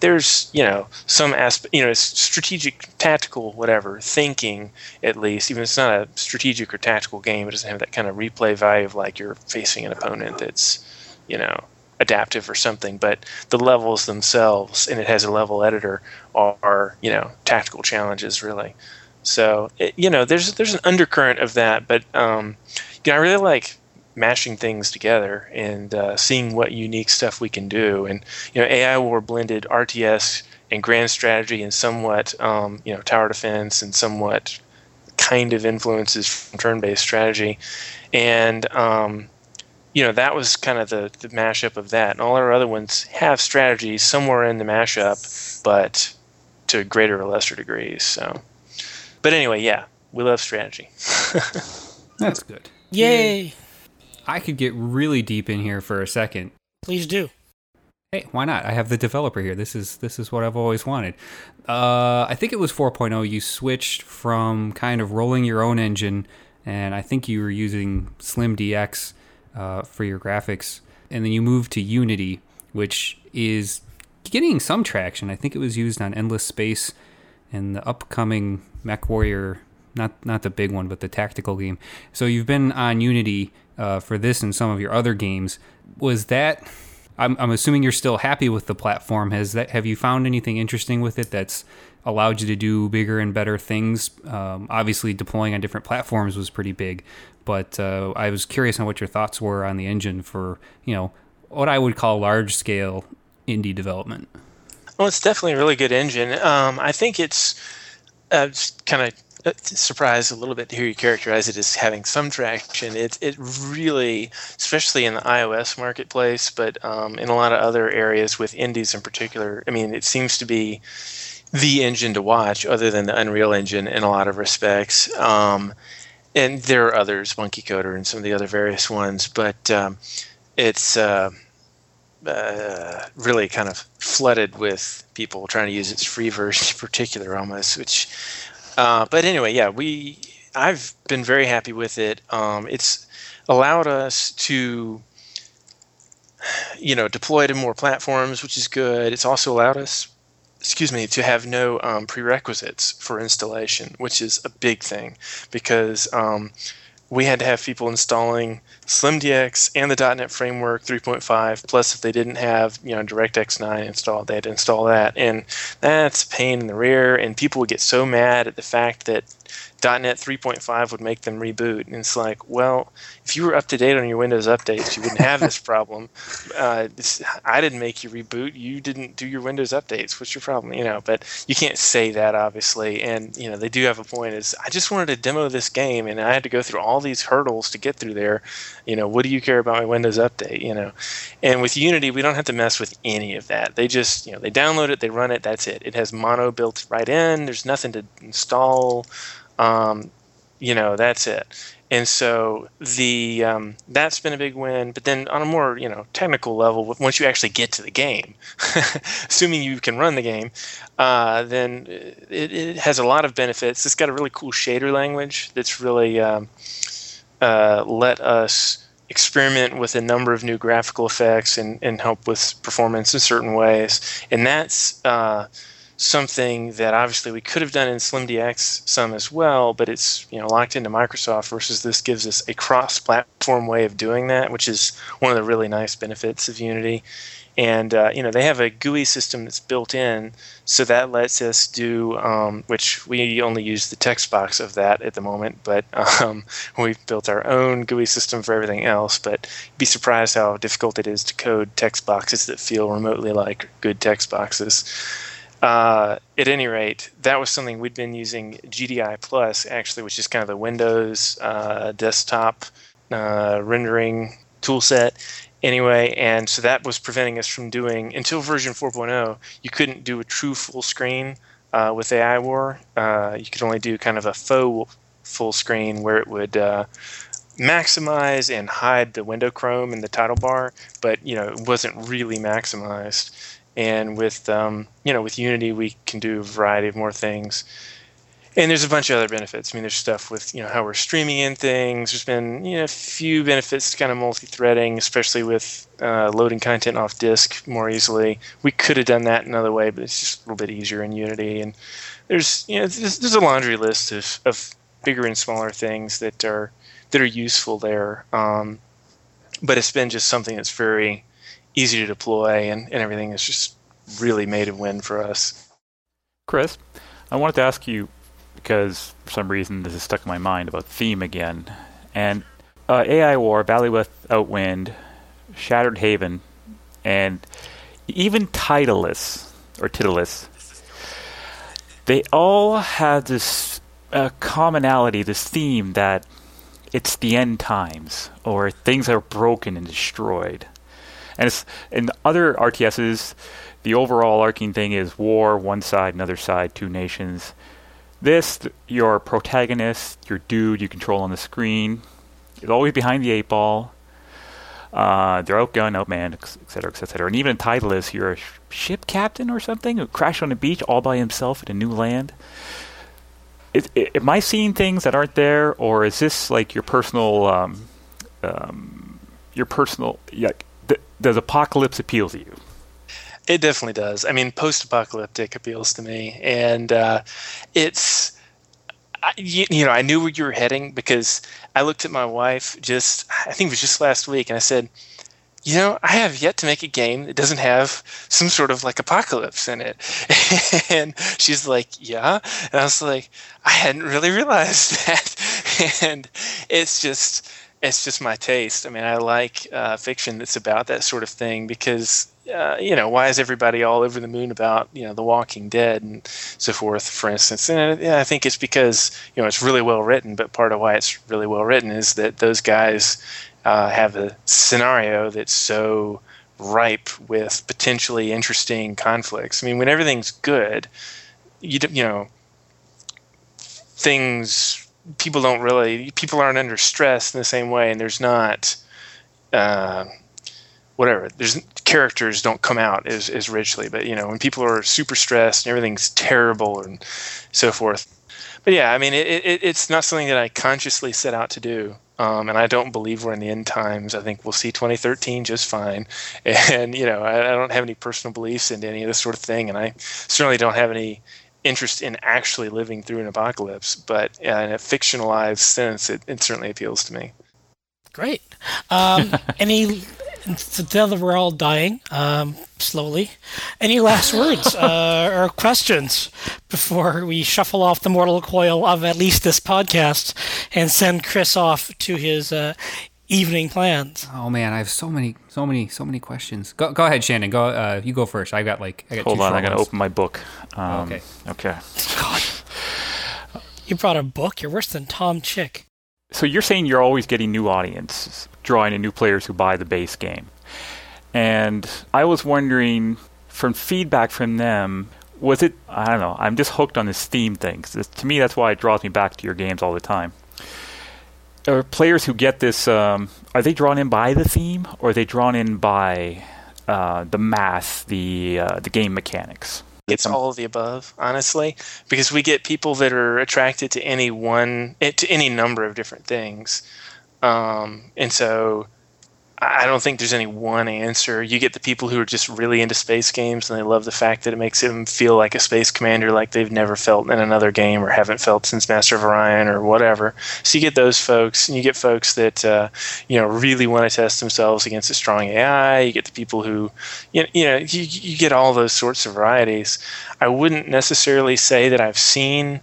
there's, you know, some aspect, you know, it's strategic, tactical, whatever thinking, at least, even if it's not a strategic or tactical game, it doesn't have that kind of replay value of like you're facing an opponent that's, you know, adaptive or something, but the levels themselves, and it has a level editor, are, you know, tactical challenges really. So it, you know, there's there's an undercurrent of that, but um, you know, I really like mashing things together and uh, seeing what unique stuff we can do. And you know, A I War blended R T S and grand strategy and somewhat um, you know, tower defense and somewhat kind of influences from turn-based strategy, and um, you know, that was kind of the, the mashup of that. And all our other ones have strategy somewhere in the mashup, but to greater or lesser degrees. So, but anyway, yeah, we love strategy. That's good. Yay! I could get really deep in here for a second. Please do. Hey, why not? I have the developer here. This is this is what I've always wanted. Uh, I think it was four point oh. You switched from kind of rolling your own engine and I think you were using SlimDX uh, for your graphics, and then you moved to Unity, which is getting some traction. I think it was used on Endless Space and the upcoming MechWarrior, not not the big one, but the tactical game. So you've been on Unity uh, for this and some of your other games. Was that... I'm, I'm assuming you're still happy with the platform. Has that, have you found anything interesting with it that's allowed you to do bigger and better things? Um, obviously, deploying on different platforms was pretty big, but uh, I was curious on what your thoughts were on the engine for, you know, what I would call large-scale indie development. Well, it's definitely a really good engine. Um, I think it's uh, kind of surprised a little bit to hear you characterize it as having some traction. It it really, especially in the iOS marketplace, but um, in a lot of other areas with indies in particular, I mean, it seems to be the engine to watch other than the Unreal Engine in a lot of respects. Um, and there are others, Monkey Coder and some of the other various ones, but um, it's... Uh, Uh, really kind of flooded with people trying to use its free version in particular almost, which uh, but anyway, yeah, we I've been very happy with it. Um, it's allowed us to, you know, deploy to more platforms, which is good. It's also allowed us excuse me, to have no um, prerequisites for installation, which is a big thing, because um, we had to have people installing SlimDX and the .NET Framework three point five, plus if they didn't have, you know, DirectX nine installed, they had to install that. And that's a pain in the rear, and people would get so mad at the fact that .NET three point five would make them reboot. And it's like, well, if you were up to date on your Windows updates, you wouldn't have this problem. Uh, this, I didn't make you reboot. You didn't do your Windows updates. What's your problem? You know, but you can't say that, obviously. And, you know, they do have a point. Is I just wanted to demo this game, and I had to go through all these hurdles to get through there. You know, what do you care about my Windows update? You know, and with Unity, we don't have to mess with any of that. They just, you know, they download it, they run it, that's it. It has mono built right in. There's nothing to install. Um, you know, that's it. And so the um, that's been a big win. But then on a more, you know, technical level, once you actually get to the game, assuming you can run the game, uh, then it, it has a lot of benefits. It's got a really cool shader language that's really um, uh, let us experiment with a number of new graphical effects and, and help with performance in certain ways. And that's... Uh, something that obviously we could have done in SlimDX some as well, but it's, you know, locked into Microsoft, versus this gives us a cross-platform way of doing that, which is one of the really nice benefits of Unity. And, uh, you know, they have a G U I system that's built in, so that lets us do, um, which we only use the text box of that at the moment, but um, we've built our own G U I system for everything else, but you'd be surprised how difficult it is to code text boxes that feel remotely like good text boxes. Uh, at any rate, that was something we'd been using G D I Plus, actually, which is kind of the Windows uh, desktop uh, rendering toolset anyway. And so that was preventing us from doing, until version four point oh, you couldn't do a true full screen uh, with A I War. Uh, you could only do kind of a faux full screen where it would uh, maximize and hide the window chrome in the title bar, but, you know, it wasn't really maximized. And with um, you know, with Unity, we can do a variety of more things. And there's a bunch of other benefits. I mean, there's stuff with, you know, how we're streaming in things. There's been, you know, a few benefits to kind of multi-threading, especially with uh, loading content off disk more easily. We could have done that another way, but it's just a little bit easier in Unity. And there's, you know, there's, there's a laundry list of, of bigger and smaller things that are that are useful there. Um, but it's been just something that's very easy to deploy, and, and everything is just really made a win for us. Chris, I wanted to ask you, because for some reason this is stuck in my mind, about theme again. And uh, A I War, Valley Without Wind, Shattered Haven, and even Tidalis, or Tidalis, they all have this uh, commonality, this theme that it's the end times, or things are broken and destroyed. And it's, in other R T Ss, the overall arcing thing is war, one side, another side, two nations. This, th- your protagonist, your dude you control on the screen, is always behind the eight ball. Uh, they're outgunned, outmanned, et cetera, et cetera. And even in Tidalis, you're a sh- ship captain or something who crashed on a beach all by himself in a new land. Is, am I seeing things that aren't there, or is this like your personal, um, um, your personal? Yeah, th- does apocalypse appeal to you? It definitely does. I mean, post-apocalyptic appeals to me, and uh, it's. I, you, you know, I knew where you were heading because I looked at my wife just, I think it was just last week, and I said, you know, I have yet to make a game that doesn't have some sort of like apocalypse in it. And she's like, yeah. And I was like, I hadn't really realized that. And it's just, it's just my taste. I mean, I like uh, fiction that's about that sort of thing because, uh, you know, why is everybody all over the moon about, you know, The Walking Dead and so forth, for instance? And I, I think it's because, you know, it's really well written, but part of why it's really well written is that those guys Uh, have a scenario that's so ripe with potentially interesting conflicts. I mean, when everything's good, you you know, things people don't really people aren't under stress in the same way, and there's not uh, whatever. There's characters don't come out as as richly, but you know, when people are super stressed and everything's terrible and so forth. But yeah, I mean, it, it, it's not something that I consciously set out to do. Um, and I don't believe we're in the end times. I think we'll see twenty thirteen just fine. And, you know, I, I don't have any personal beliefs into any of this sort of thing. And I certainly don't have any interest in actually living through an apocalypse. But in a fictionalized sense, it, it certainly appeals to me. Great. Um, any, now that we're all dying um, slowly, any last words uh, or questions before we shuffle off the mortal coil of at least this podcast and send Chris off to his uh, evening plans? Oh man, I have so many, so many, so many questions. Go, go ahead, Shannon. Go, uh, you go first. I got like, I got hold two on. I gotta open my book. Um, oh, okay. Okay. God, you brought a book. You're worse than Tom Chick. So you're saying you're always getting new audiences, drawing in new players who buy the base game. And I was wondering, from feedback from them, was it, I don't know, I'm just hooked on this Steam thing. To me, that's why it draws me back to your games all the time. Are players who get this, um, are they drawn in by the theme, or are they drawn in by uh, the math, the uh, the game mechanics? It's all of the above, honestly, because we get people that are attracted to any one, to any number of different things. Um, and so I don't think there's any one answer. You get the people who are just really into space games and they love the fact that it makes them feel like a space commander like they've never felt in another game or haven't felt since Master of Orion or whatever. So you get those folks, and you get folks that uh, you know really want to test themselves against a strong A I. You get the people who, you know, you, know, you, you get all those sorts of varieties. I wouldn't necessarily say that I've seen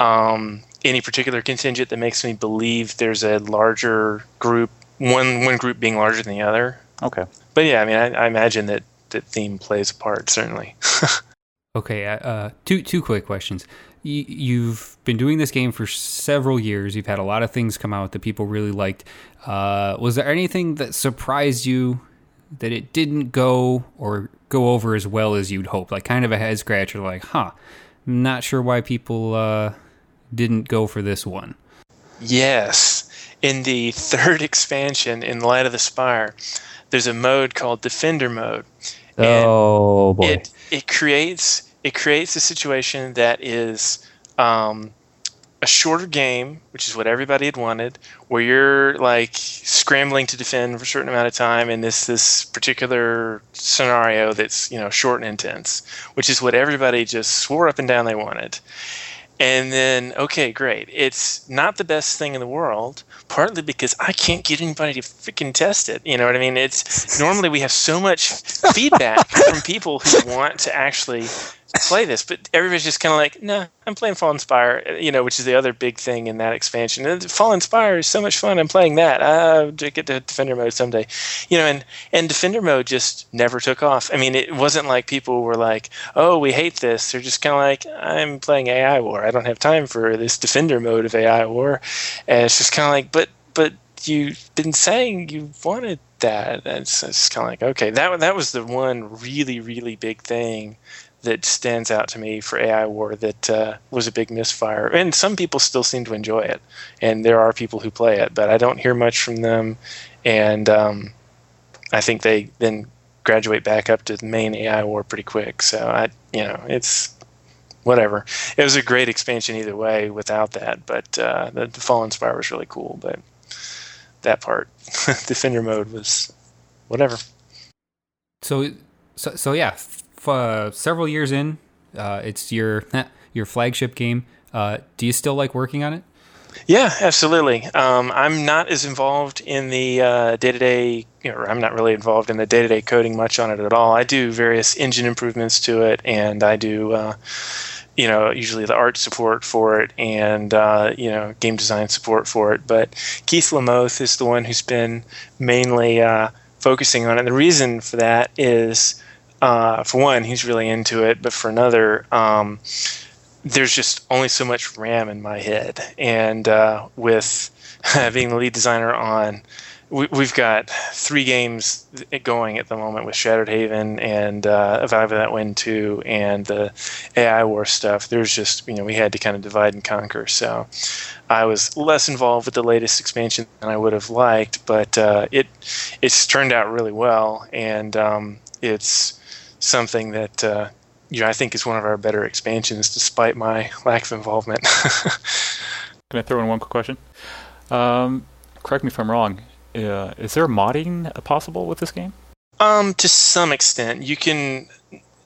um, any particular contingent that makes me believe there's a larger group, One one group being larger than the other. Okay. But yeah, I mean, I, I imagine that, that theme plays a part, certainly. Okay, uh, two two quick questions. Y- you've been doing this game for several years. You've had a lot of things come out that people really liked. Uh, was there anything that surprised you that it didn't go or go over as well as you'd hoped? Like kind of a head-scratcher, like, huh, I'm not sure why people uh, didn't go for this one. Yes. In the third expansion, in Light of the Spire, there's a mode called Defender Mode. And oh boy! It it creates it creates a situation that is um, a shorter game, which is what everybody had wanted, where you're like scrambling to defend for a certain amount of time in this this particular scenario that's you know short and intense, which is what everybody just swore up and down they wanted. And then, okay, great. It's not the best thing in the world, partly because I can't get anybody to freaking test it. You know what I mean? It's normally we have so much feedback from people who want to actually play this, but everybody's just kind of like, no, nah, I'm playing Fallen Spire, you know, which is the other big thing in that expansion. And Fallen Spire is so much fun. I'm playing that. I'll get to Defender Mode someday. You know, and, and Defender Mode just never took off. I mean, it wasn't like people were like, oh, we hate this. They're just kind of like, I'm playing A I War. I don't have time for this Defender Mode of A I War. And it's just kind of like, but but you've been saying you wanted that. And it's, it's kind of like, okay, that that was the one really, really big thing that stands out to me for A I War that uh, was a big misfire. And some people still seem to enjoy it, and there are people who play it, but I don't hear much from them. And um, I think they then graduate back up to the main A I War pretty quick. So I, you know, it's whatever. It was a great expansion either way without that, but uh, the, the Fallen Spire was really cool, but that part, Defender mode was whatever. So, so, so yeah, f- uh, several years in, uh, it's your your flagship game. Uh, do you still like working on it? Yeah, absolutely. Um, I'm not as involved in the uh, day-to-day, you know, or I'm not really involved in the day-to-day coding much on it at all. I do various engine improvements to it, and I do, uh, you know, usually the art support for it and, uh, you know, game design support for it. But Keith Lamothe is the one who's been mainly uh, focusing on it. The reason for that is, uh, for one, he's really into it, but for another, um, there's just only so much RAM in my head. And uh, with being the lead designer on, we, we've got three games going at the moment with Shattered Haven and uh, Valley Without Wind two and the A I War stuff. There's just, you know, we had to kind of divide and conquer. So I was less involved with the latest expansion than I would have liked, but uh, it it's turned out really well. And um, it's something that... Uh, Yeah, I think it's one of our better expansions, despite my lack of involvement. Can I throw in one quick question? Um, correct me if I'm wrong. Uh, is there modding possible with this game? Um, to some extent, you can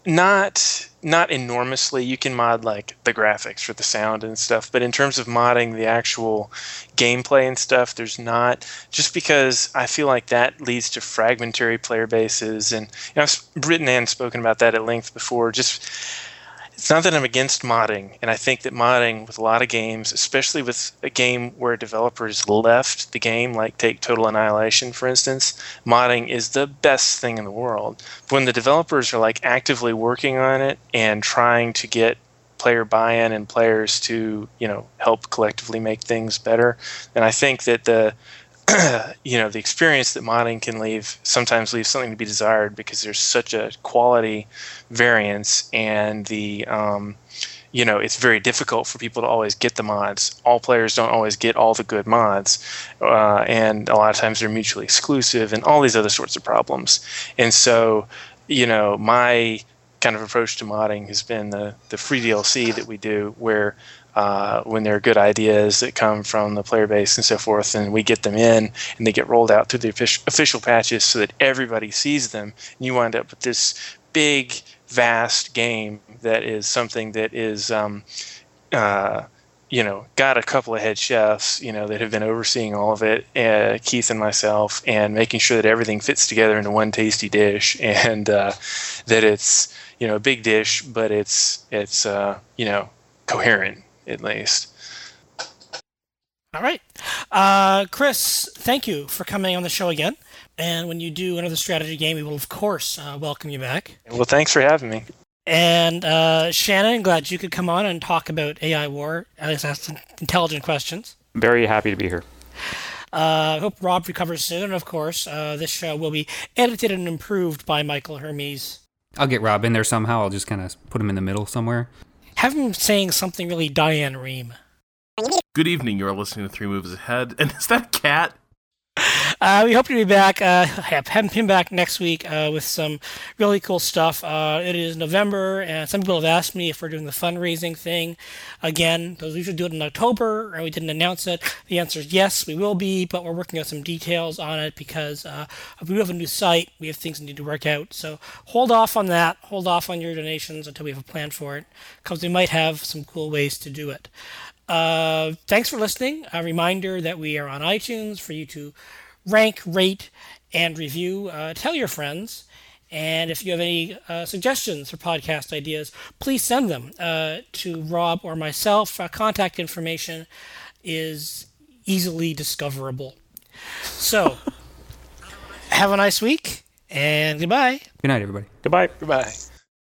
not not enormously. You can mod like the graphics or the sound and stuff, but in terms of modding the actual gameplay and stuff, there's not. Just because I feel like that leads to fragmentary player bases, and you know, I've written and spoken about that at length before. Just it's not that I'm against modding, and I think that modding with a lot of games, especially with a game where developers left the game, like take Total Annihilation, for instance, modding is the best thing in the world. When the developers are like actively working on it and trying to get player buy-in and players to, you know, help collectively make things better, and I think that the you know, the experience that modding can leave sometimes leaves something to be desired, because there's such a quality variance, and the um, you know, it's very difficult for people to always get the mods. All players don't always get all the good mods, uh, and a lot of times they're mutually exclusive and all these other sorts of problems. And so, you know, my kind of approach to modding has been the the free D L C that we do, where Uh, when there are good ideas that come from the player base and so forth, and we get them in, and they get rolled out through the official patches so that everybody sees them, and you wind up with this big, vast game that is something that is, um, uh, you know, got a couple of head chefs, you know, that have been overseeing all of it, uh, Keith and myself, and making sure that everything fits together into one tasty dish, and uh, that it's, you know, a big dish, but it's it's uh, you know, coherent. At least. All right. Uh, Chris, thank you for coming on the show again. And when you do another strategy game, we will, of course, uh, welcome you back. Well, thanks for having me. And uh, Shannon, glad you could come on and talk about A I War, at least ask some intelligent questions. Very happy to be here. I uh, hope Rob recovers soon. And, of course, uh, this show will be edited and improved by Michael Hermes. I'll get Rob in there somehow. I'll just kind of put him in the middle somewhere. Have him saying something really Diane Rehm. Good evening. You're listening to Three Moves Ahead. And is that a cat? Uh, we hope to be back. Uh, have him back next week uh, with some really cool stuff. Uh, it is November, and some people have asked me if we're doing the fundraising thing again, because we should do it in October, and we didn't announce it. The answer is yes, we will be, but we're working out some details on it, because uh, if we have a new site, we have things that need to work out. So hold off on that. Hold off on your donations until we have a plan for it, because we might have some cool ways to do it. Uh, thanks for listening. A reminder that we are on iTunes for you to rank, rate, and review. Uh, tell your friends. And if you have any uh, suggestions for podcast ideas, please send them uh, to Rob or myself. Our contact information is easily discoverable. So, have a nice week, and goodbye. Good night, everybody. Goodbye. Goodbye.